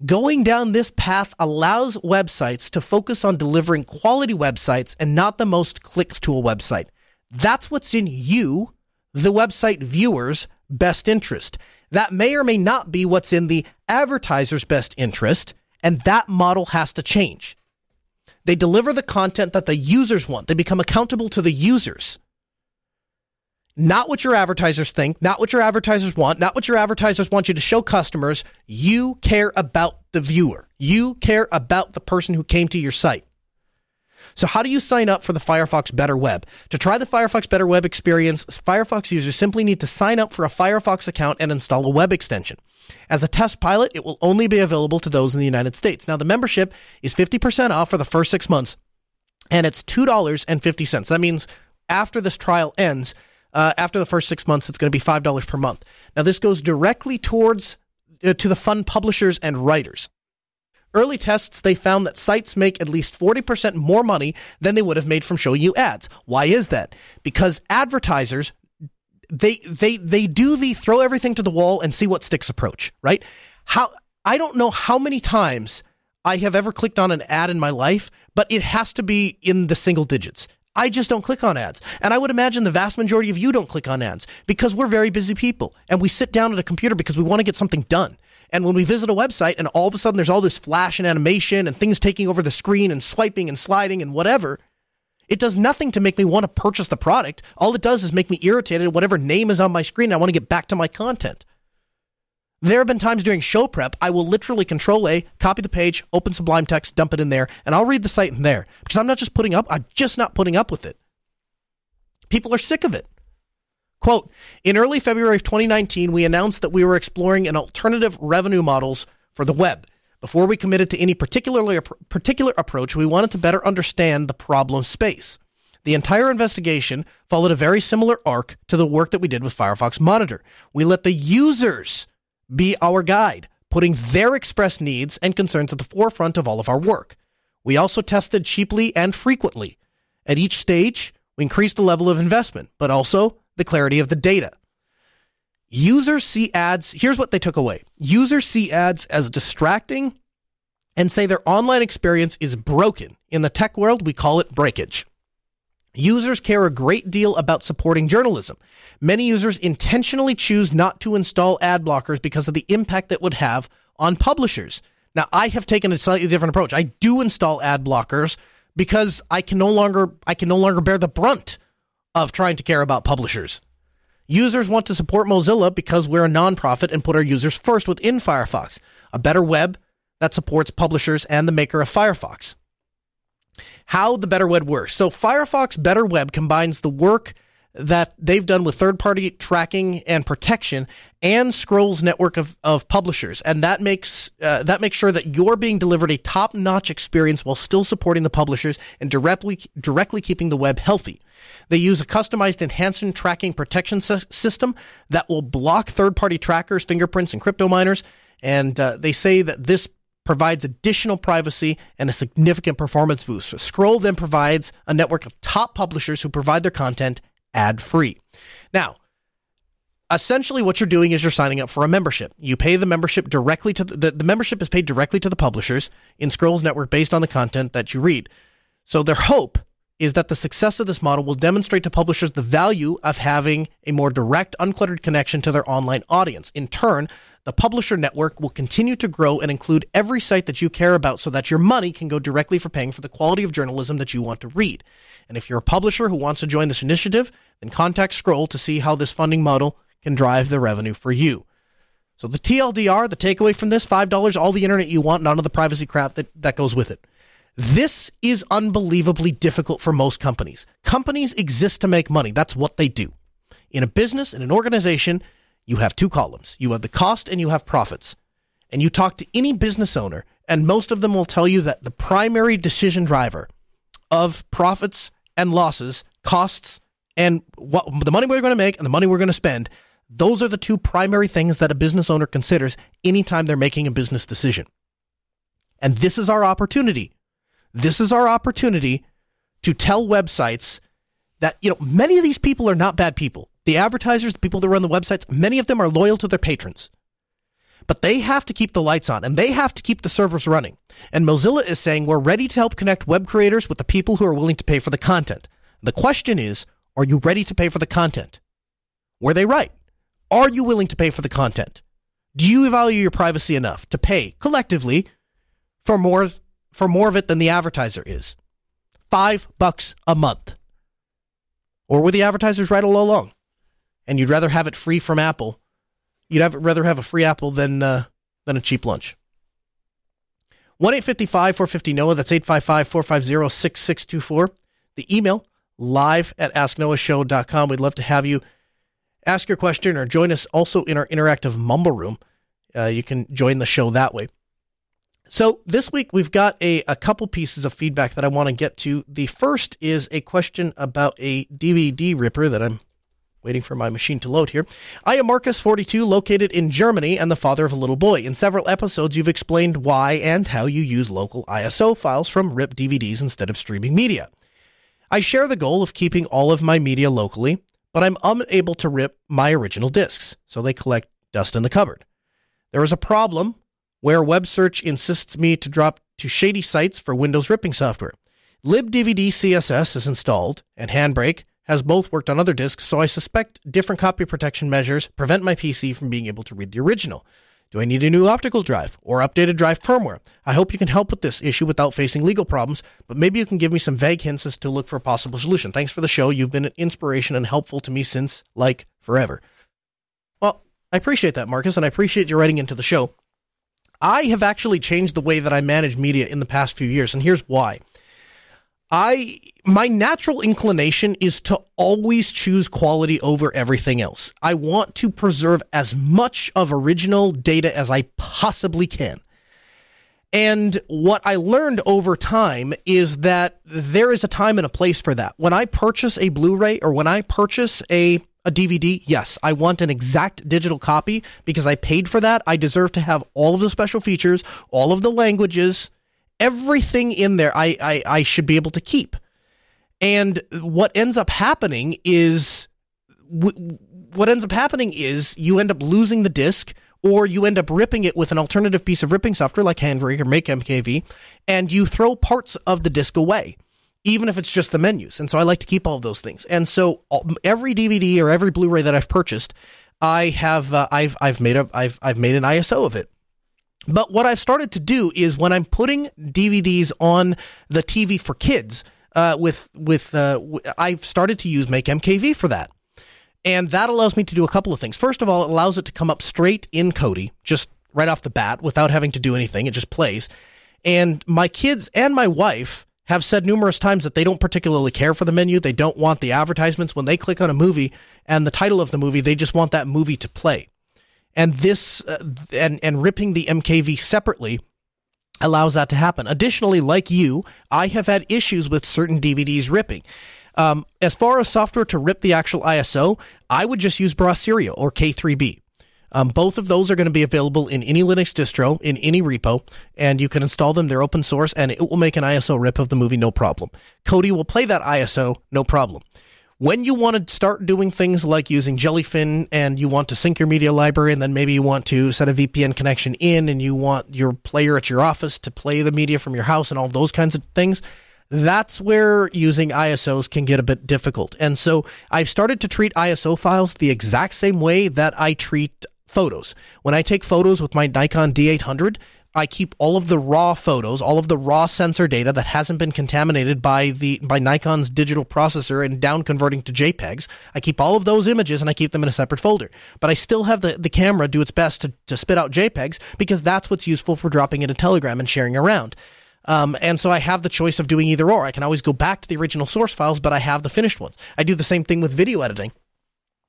Going down this path allows websites to focus on delivering quality websites and not the most clicks to a website. That's what's in you, the website viewers' best interest. That may or may not be what's in the advertiser's best interest, and that model has to change. They deliver the content that the users want. They become accountable to the users. Not what your advertisers think, not what your advertisers want, not what your advertisers want you to show customers. You care about the viewer. You care about the person who came to your site. So how do you sign up for the Firefox Better Web? To try the Firefox Better Web experience, Firefox users simply need to sign up for a Firefox account and install a web extension. As a test pilot, it will only be available to those in the United States. Now, the membership is fifty percent off for the first six months, and it's two dollars and fifty cents. That means after this trial ends, uh, after the first six months, it's going to be five dollars per month. Now, this goes directly towards uh, to the fund publishers and writers. Early tests, they found that sites make at least forty percent more money than they would have made from showing you ads. Why is that? Because advertisers, they they they do the throw everything to the wall and see what sticks approach, right? How I don't know how many times I have ever clicked on an ad in my life, but it has to be in the single digits. I just don't click on ads. And I would imagine the vast majority of you don't click on ads, because we're very busy people, and we sit down at a computer because we want to get something done. And when we visit a website and all of a sudden there's all this flash and animation and things taking over the screen and swiping and sliding and whatever, it does nothing to make me want to purchase the product. All it does is make me irritated at whatever name is on my screen. I want to get back to my content. There have been times during show prep, I will literally Control A, copy the page, open Sublime Text, dump it in there, and I'll read the site in there. Because I'm not just putting up, I'm just not putting up with it. People are sick of it. Quote, in early February of twenty nineteen, we announced that we were exploring an alternative revenue models for the web. Before we committed to any particularly particular approach, we wanted to better understand the problem space. The entire investigation followed a very similar arc to the work that we did with Firefox Monitor. We let the users be our guide, putting their expressed needs and concerns at the forefront of all of our work. We also tested cheaply and frequently. At each stage, we increased the level of investment, but also the clarity of the data. Users see ads. Here's what they took away. Users see ads as distracting and say their online experience is broken. In the tech world, we call it breakage. Users care a great deal about supporting journalism. Many users intentionally choose not to install ad blockers because of the impact that would have on publishers. Now, I have taken a slightly different approach. I do install ad blockers because I can no longer I can no longer bear the brunt of trying to care about publishers. Users want to support Mozilla because we're a nonprofit and put our users first within Firefox, a better web that supports publishers and the maker of Firefox. How the better web works. So Firefox Better Web combines the work that they've done with third-party tracking and protection and Scroll's network of, of publishers. And that makes uh, that makes sure that you're being delivered a top-notch experience while still supporting the publishers and directly directly keeping the web healthy. They use a customized enhanced tracking protection sy- system that will block third-party trackers, fingerprints, and crypto miners. And uh, they say that this provides additional privacy and a significant performance boost. So Scroll then provides a network of top publishers who provide their content ad-free. Now, essentially what you're doing is you're signing up for a membership. You pay the membership directly to the, the, the membership is paid directly to the publishers in Scroll's network based on the content that you read. So their hope is that the success of this model will demonstrate to publishers the value of having a more direct, uncluttered connection to their online audience. In turn, the publisher network will continue to grow and include every site that you care about so that your money can go directly for paying for the quality of journalism that you want to read. And if you're a publisher who wants to join this initiative, then contact Scroll to see how this funding model can drive the revenue for you. So the T L D R, the takeaway from this, five dollars, all the internet you want, none of the privacy crap that, that goes with it. This is unbelievably difficult for most companies. Companies exist to make money. That's what they do. In a business, in an organization, you have two columns. You have the cost and you have profits. And you talk to any business owner, and most of them will tell you that the primary decision driver of profits and losses, costs, and what the money we're going to make and the money we're going to spend, those are the two primary things that a business owner considers anytime they're making a business decision. And this is our opportunity. This is our opportunity to tell websites that, you know, many of these people are not bad people. The advertisers, the people that run the websites, many of them are loyal to their patrons. But they have to keep the lights on, and they have to keep the servers running. And Mozilla is saying we're ready to help connect web creators with the people who are willing to pay for the content. The question is, are you ready to pay for the content? Were they right? Are you willing to pay for the content? Do you value your privacy enough to pay collectively for more for more of it than the advertiser is? Five bucks a month. Or were the advertisers right all along? And you'd rather have it free from Apple. You'd have, rather have a free Apple than uh, than a cheap lunch. one eight five five, four five zero, N O A H. That's eight five five, four five zero, six six two four. The email, live at ask noah show dot com. We'd love to have you ask your question or join us also in our interactive Mumble Room. Uh, you can join the show that way. So this week we've got a, a couple pieces of feedback that I want to get to. The first is a question about a D V D ripper that I'm waiting for my machine to load here. I am Marcus, forty-two, located in Germany and the father of a little boy. In several episodes, you've explained why and how you use local I S O files from RIP D V Ds instead of streaming media. I share the goal of keeping all of my media locally, but I'm unable to RIP my original discs, so they collect dust in the cupboard. There is a problem where web search insists me to drop to shady sites for Windows ripping software. libdvd C S S is installed, and Handbrake has both worked on other disks, so I suspect different copy protection measures prevent my P C from being able to read the original. Do I need a new optical drive or updated drive firmware? I hope you can help with this issue without facing legal problems, but maybe you can give me some vague hints as to look for a possible solution. Thanks for the show. You've been an inspiration and helpful to me since, like, forever. Well, I appreciate that, Marcus, and I appreciate you writing into the show. I have actually changed the way that I manage media in the past few years, and here's why. I my natural inclination is to always choose quality over everything else. I want to preserve as much of original data as I possibly can. And what I learned over time is that there is a time and a place for that. When I purchase a Blu-ray or when I purchase a A D V D, yes, I want an exact digital copy because I paid for that. I deserve to have all of the special features, all of the languages, everything in there I, I, I should be able to keep. And what ends up happening is w- what ends up happening is you end up losing the disc, or you end up ripping it with an alternative piece of ripping software like Handbrake or MakeMKV, and you throw parts of the disc away, even if it's just the menus. And so I like to keep all of those things. And so every D V D or every Blu-ray that I've purchased, I have uh, I've I've made a I've I've made an I S O of it, But what I've started to do is when I'm putting D V Ds on the T V for kids, uh, with, with, uh, w- I've started to use MakeMKV for that. And that allows me to do a couple of things. First of all, it allows it to come up straight in Kodi, just right off the bat, without having to do anything. It just plays. And my kids and my wife have said numerous times that they don't particularly care for the menu. They don't want the advertisements. When they click on a movie and the title of the movie, they just want that movie to play. And this uh, and and ripping the M K V separately allows that to happen. Additionally, like you, I have had issues with certain D V Ds ripping. Um, as far as software to rip the actual I S O, I would just use Brasero or K three B. Um, both of those are going to be available in any Linux distro, in any repo, and you can install them. They're open source, and it will make an I S O rip of the movie, no problem. Kodi will play that I S O, no problem. When you want to start doing things like using Jellyfin and you want to sync your media library, and then maybe you want to set a V P N connection in and you want your player at your office to play the media from your house and all those kinds of things, that's where using I S Os can get a bit difficult. And so I've started to treat I S O files the exact same way that I treat photos. When I take photos with my Nikon D eight hundred, I keep all of the raw photos, all of the raw sensor data that hasn't been contaminated by the by Nikon's digital processor and down converting to JPEGs. I keep all of those images and I keep them in a separate folder. But I still have the, the camera do its best to, to spit out JPEGs because that's what's useful for dropping into Telegram and sharing around. Um, and so I have the choice of doing either or. I can always go back to the original source files, but I have the finished ones. I do the same thing with video editing.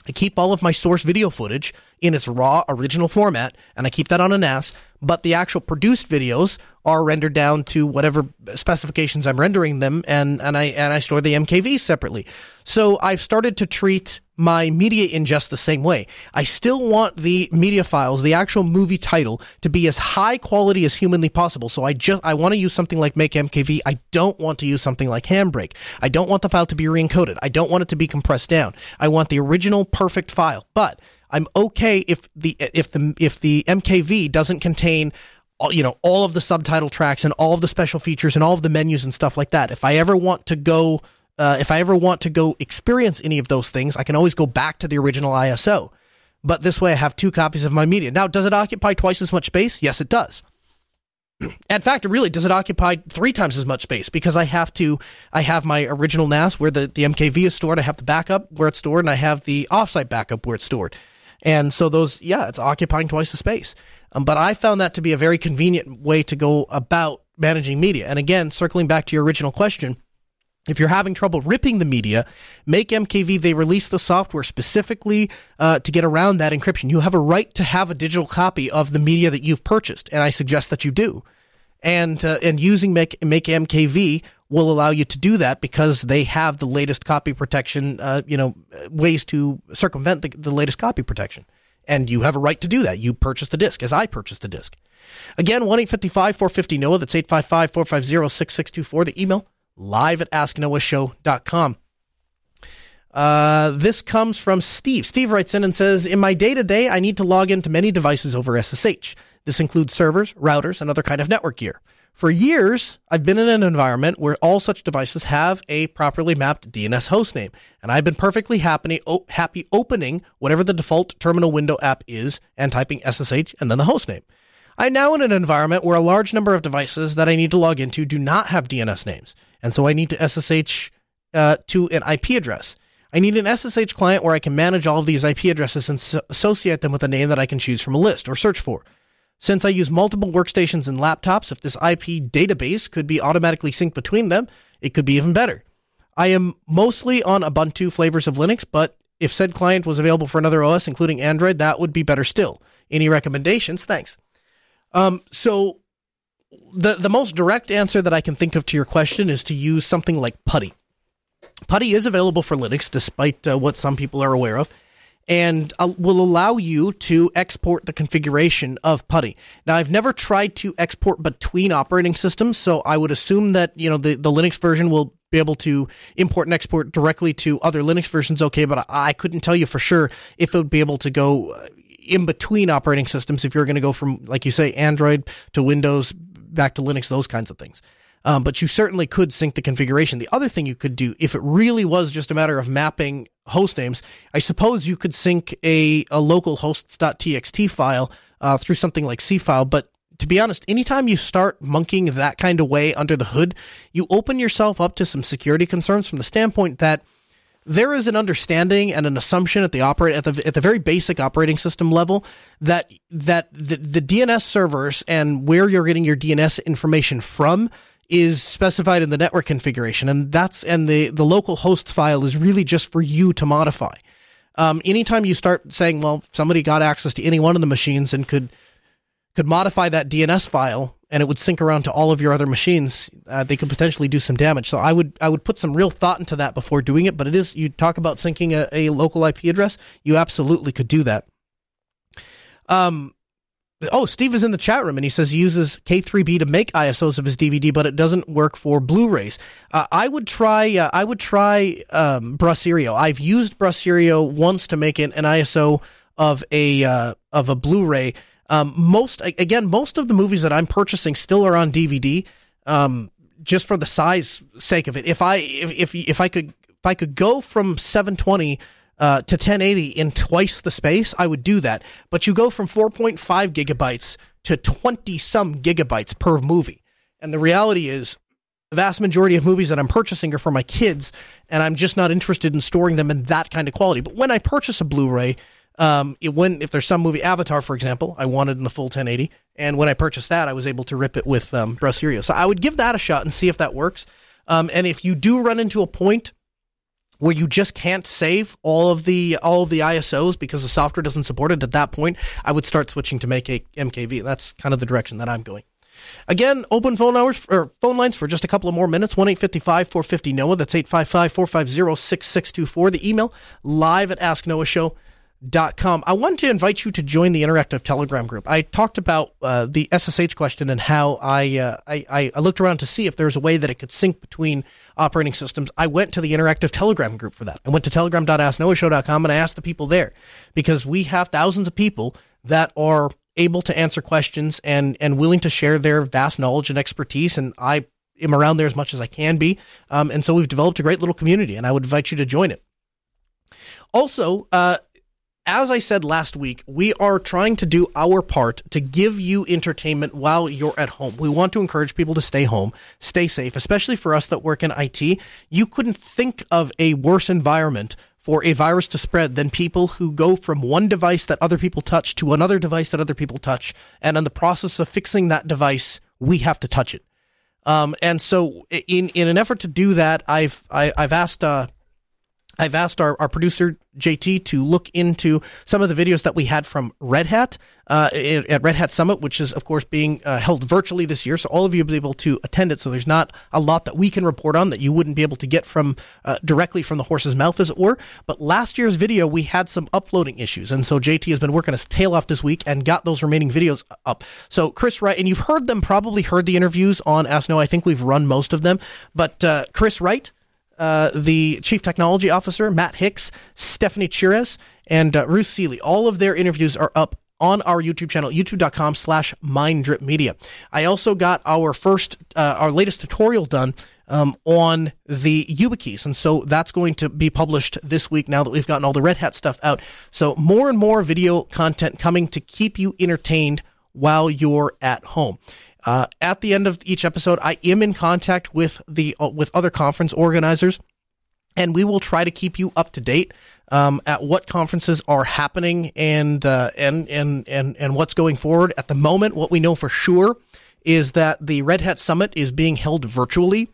I keep all of my source video footage in its raw original format, and I keep that on a N A S, but the actual produced videos are rendered down to whatever specifications I'm rendering them, and, and I and I store the M K V separately. So I've started to treat my media ingest the same way. I still want the media files, the actual movie title, to be as high quality as humanly possible. So I just I want to use something like MakeMKV. I don't want to use something like Handbrake. I don't want the file to be re-encoded. I don't want it to be compressed down. I want the original perfect file. But I'm okay if the if the if the M K V doesn't contain all, you know, all of the subtitle tracks and all of the special features and all of the menus and stuff like that. If I ever want to go uh, if I ever want to go experience any of those things, I can always go back to the original I S O. But this way I have two copies of my media. Now, does it occupy twice as much space? Yes, it does. In fact, it really does it occupy three times as much space because I have to, I have my original N A S where the, the M K V is stored. I have the backup where it's stored, and I have the offsite backup where it's stored. And so those, yeah, it's occupying twice the space. Um, but I found that to be a very convenient way to go about managing media. And again, circling back to your original question, if you're having trouble ripping the media, MakeMKV, they release the software specifically uh, to get around that encryption. You have a right to have a digital copy of the media that you've purchased, and I suggest that you do. And uh, and using Make MakeMKV will allow you to do that because they have the latest copy protection, uh, you know, ways to circumvent the, the latest copy protection. And you have a right to do that. You purchase the disk, as I purchased the disk. Again, one eight five five, four five zero, N O A H. That's eight five five, four five zero, six six two four. The email, live at ask noah show dot com. Uh, this comes from Steve. Steve writes in and says, in my day-to-day, I need to log into many devices over S S H. This includes servers, routers, and other kind of network gear. For years, I've been in an environment where all such devices have a properly mapped D N S hostname, and I've been perfectly happy, o- happy opening whatever the default terminal window app is and typing S S H and then the hostname. I'm now in an environment where a large number of devices that I need to log into do not have D N S names, and so I need to S S H uh, to an I P address. I need an S S H client where I can manage all of these I P addresses and so- associate them with a name that I can choose from a list or search for. Since I use multiple workstations and laptops, if this I P database could be automatically synced between them, it could be even better. I am mostly on Ubuntu flavors of Linux, but if said client was available for another O S, including Android, that would be better still. Any recommendations? Thanks. Um, so the, the most direct answer that I can think of to your question is to use something like PuTTY. PuTTY is available for Linux, despite uh, what some people are aware of, and will allow you to export the configuration of PuTTY. Now, I've never tried to export between operating systems, so I would assume that, you know, the, the Linux version will be able to import and export directly to other Linux versions, okay, but I, I couldn't tell you for sure if it would be able to go in between operating systems if you're going to go from, like you say, Android to Windows, back to Linux, those kinds of things. Um, but you certainly could sync the configuration. The other thing you could do, if it really was just a matter of mapping host names, I suppose you could sync a, a local hosts dot t x t file uh, through something like C file, but to be honest, anytime you start monkeying that kind of way under the hood, you open yourself up to some security concerns from the standpoint that there is an understanding and an assumption at the operate at the at the very basic operating system level that that the, the D N S servers and where you're getting your D N S information from is specified in the network configuration, and that's and the the local hosts file is really just for you to modify. Um, anytime you start saying, well, somebody got access to any one of the machines and could could modify that D N S file and it would sync around to all of your other machines, uh, they could potentially do some damage. So I would I would put some real thought into that before doing it. But it is, you talk about syncing a, a local I P address, you absolutely could do that. Um, oh, Steve is in the chat room and he says he uses K three B to make I S Os of his D V D, but it doesn't work for Blu-rays. Uh, I would try uh, I would try um, Brasero. I've used Brasero once to make an, an I S O of a uh, of a Blu-ray. Um, most, again, most of the movies that I'm purchasing still are on D V D, um, just for the size sake of it. If I, if, if, if I could, if I could go from seven twenty, uh, to ten eighty in twice the space, I would do that. But you go from four point five gigabytes to twenty some gigabytes per movie. And the reality is the vast majority of movies that I'm purchasing are for my kids, and I'm just not interested in storing them in that kind of quality. But when I purchase a Blu-ray, Um, it when if there's some movie, Avatar, for example, I wanted in the full ten eighty, and when I purchased that, I was able to rip it with um, Brasero. So I would give that a shot and see if that works. Um, and if you do run into a point where you just can't save all of the all of the I S Os because the software doesn't support it, at that point, I would start switching to Make M K V. That's kind of the direction that I'm going. Again, open phone hours or phone lines for just a couple of more minutes. one eight five five, four five zero, N O A H. That's eight five five, four five zero, six six two four. The email live at ask noah show dot com. Dot com. I want to invite you to join the interactive Telegram group. I talked about uh, the S S H question and how I, uh, I I looked around to see if there's a way that it could sync between operating systems. I went to the interactive Telegram group for that. I went to telegram dot ask noah show dot com and I asked the people there, because we have thousands of people that are able to answer questions and and willing to share their vast knowledge and expertise. And I am around there as much as I can be. Um, and so we've developed a great little community, and I would invite you to join it. Also, uh, as I said last week, we are trying to do our part to give you entertainment while you're at home. We want to encourage people to stay home, stay safe, especially for us that work in I T. You couldn't think of a worse environment for a virus to spread than people who go from one device that other people touch to another device that other people touch. And in the process of fixing that device, we have to touch it. Um, and so in, in an effort to do that, I've, I, I've asked... Uh, I've asked our, our producer, J T, to look into some of the videos that we had from Red Hat uh, at Red Hat Summit, which is, of course, being uh, held virtually this year. So all of you will be able to attend it. So there's not a lot that we can report on that you wouldn't be able to get from uh, directly from the horse's mouth, as it were. But last year's video, we had some uploading issues. And so J T has been working his tail off this week and got those remaining videos up. So Chris Wright, and you've heard them, probably heard the interviews on Ask Noah. I think we've run most of them. But uh, Chris Wright, Uh, the Chief Technology Officer, Matt Hicks, Stephanie Chires, and uh, Ruth Seeley. All of their interviews are up on our YouTube channel, youtube dot com slash mind drip media. I also got our first, uh, our latest tutorial done um, on the YubiKeys, and so that's going to be published this week now that we've gotten all the Red Hat stuff out. So more and more video content coming to keep you entertained while you're at home. Uh, at the end of each episode, I am in contact with the uh, with other conference organizers, and we will try to keep you up to date um, at what conferences are happening and uh, and and and and what's going forward. At the moment, what we know for sure is that the Red Hat Summit is being held virtually.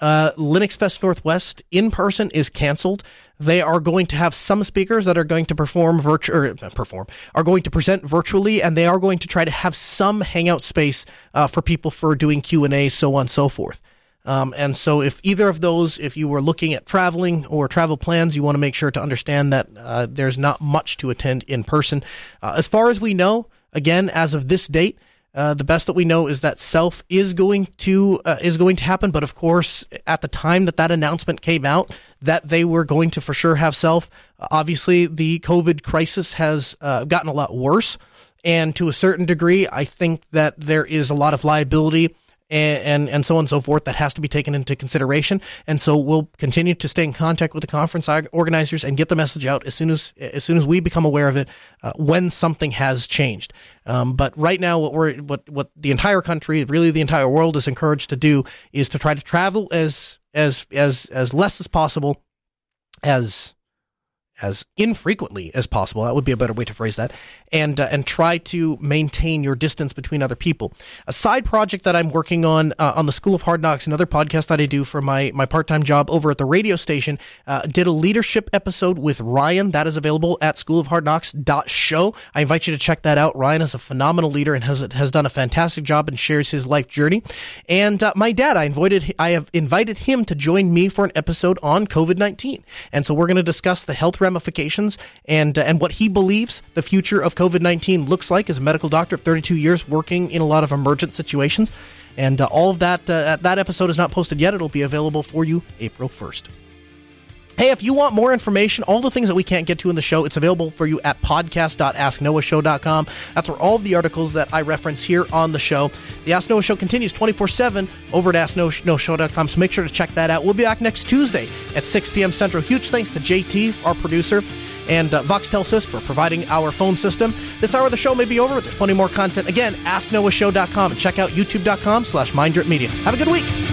Uh, Linux Fest Northwest in person is canceled. They are going to have some speakers that are going to perform virtual, perform are going to present virtually, and they are going to try to have some hangout space uh, for people for doing Q and A, so on and so forth. Um, and so, if either of those, if you were looking at traveling or travel plans, you want to make sure to understand that uh, there's not much to attend in person. Uh, as far as we know, again, as of this date, Uh, the best that we know is that self is going to uh, is going to happen. But of course, at the time that that announcement came out, that they were going to for sure have self, obviously the COVID crisis has uh, gotten a lot worse. And to a certain degree, I think that there is a lot of liability and, and, and so on and so forth. That has to be taken into consideration. And so we'll continue to stay in contact with the conference organizers and get the message out as soon as, as soon as we become aware of it, uh, when something has changed. Um, but right now, what we're, what, what the entire country, really the entire world is encouraged to do is to try to travel as, as, as, as less as possible, as, as infrequently as possible. That would be a better way to phrase that. And uh, and try to maintain your distance between other people. A side project that I'm working on uh, on the School of Hard Knocks, another podcast that I do for my, my part-time job over at the radio station, uh, did a leadership episode with Ryan. That is available at school of hard knocks dot show. I invite you to check that out. Ryan is a phenomenal leader and has has done a fantastic job and shares his life journey. And uh, my dad, I invited, I have invited him to join me for an episode on covid nineteen. And so we're going to discuss the health ramifications and uh, and what he believes the future of covid nineteen looks like as a medical doctor of thirty-two years working in a lot of emergent situations. And uh, all of that, uh, that episode is not posted yet. It'll be available for you April first. Hey, if you want more information, all the things that we can't get to in the show, it's available for you at podcast dot ask noah show dot com. That's where all of the articles that I reference here on the show. The Ask Noah Show continues twenty-four seven over at ask noah show dot com, so make sure to check that out. We'll be back next Tuesday at six p.m. Central. Huge thanks to J T, our producer, and uh, Voxtel Sys for providing our phone system. This hour of the show may be over, but there's plenty more content. Again, ask noah show dot com and check out youtube dot com slash mind drip media. Have a good week.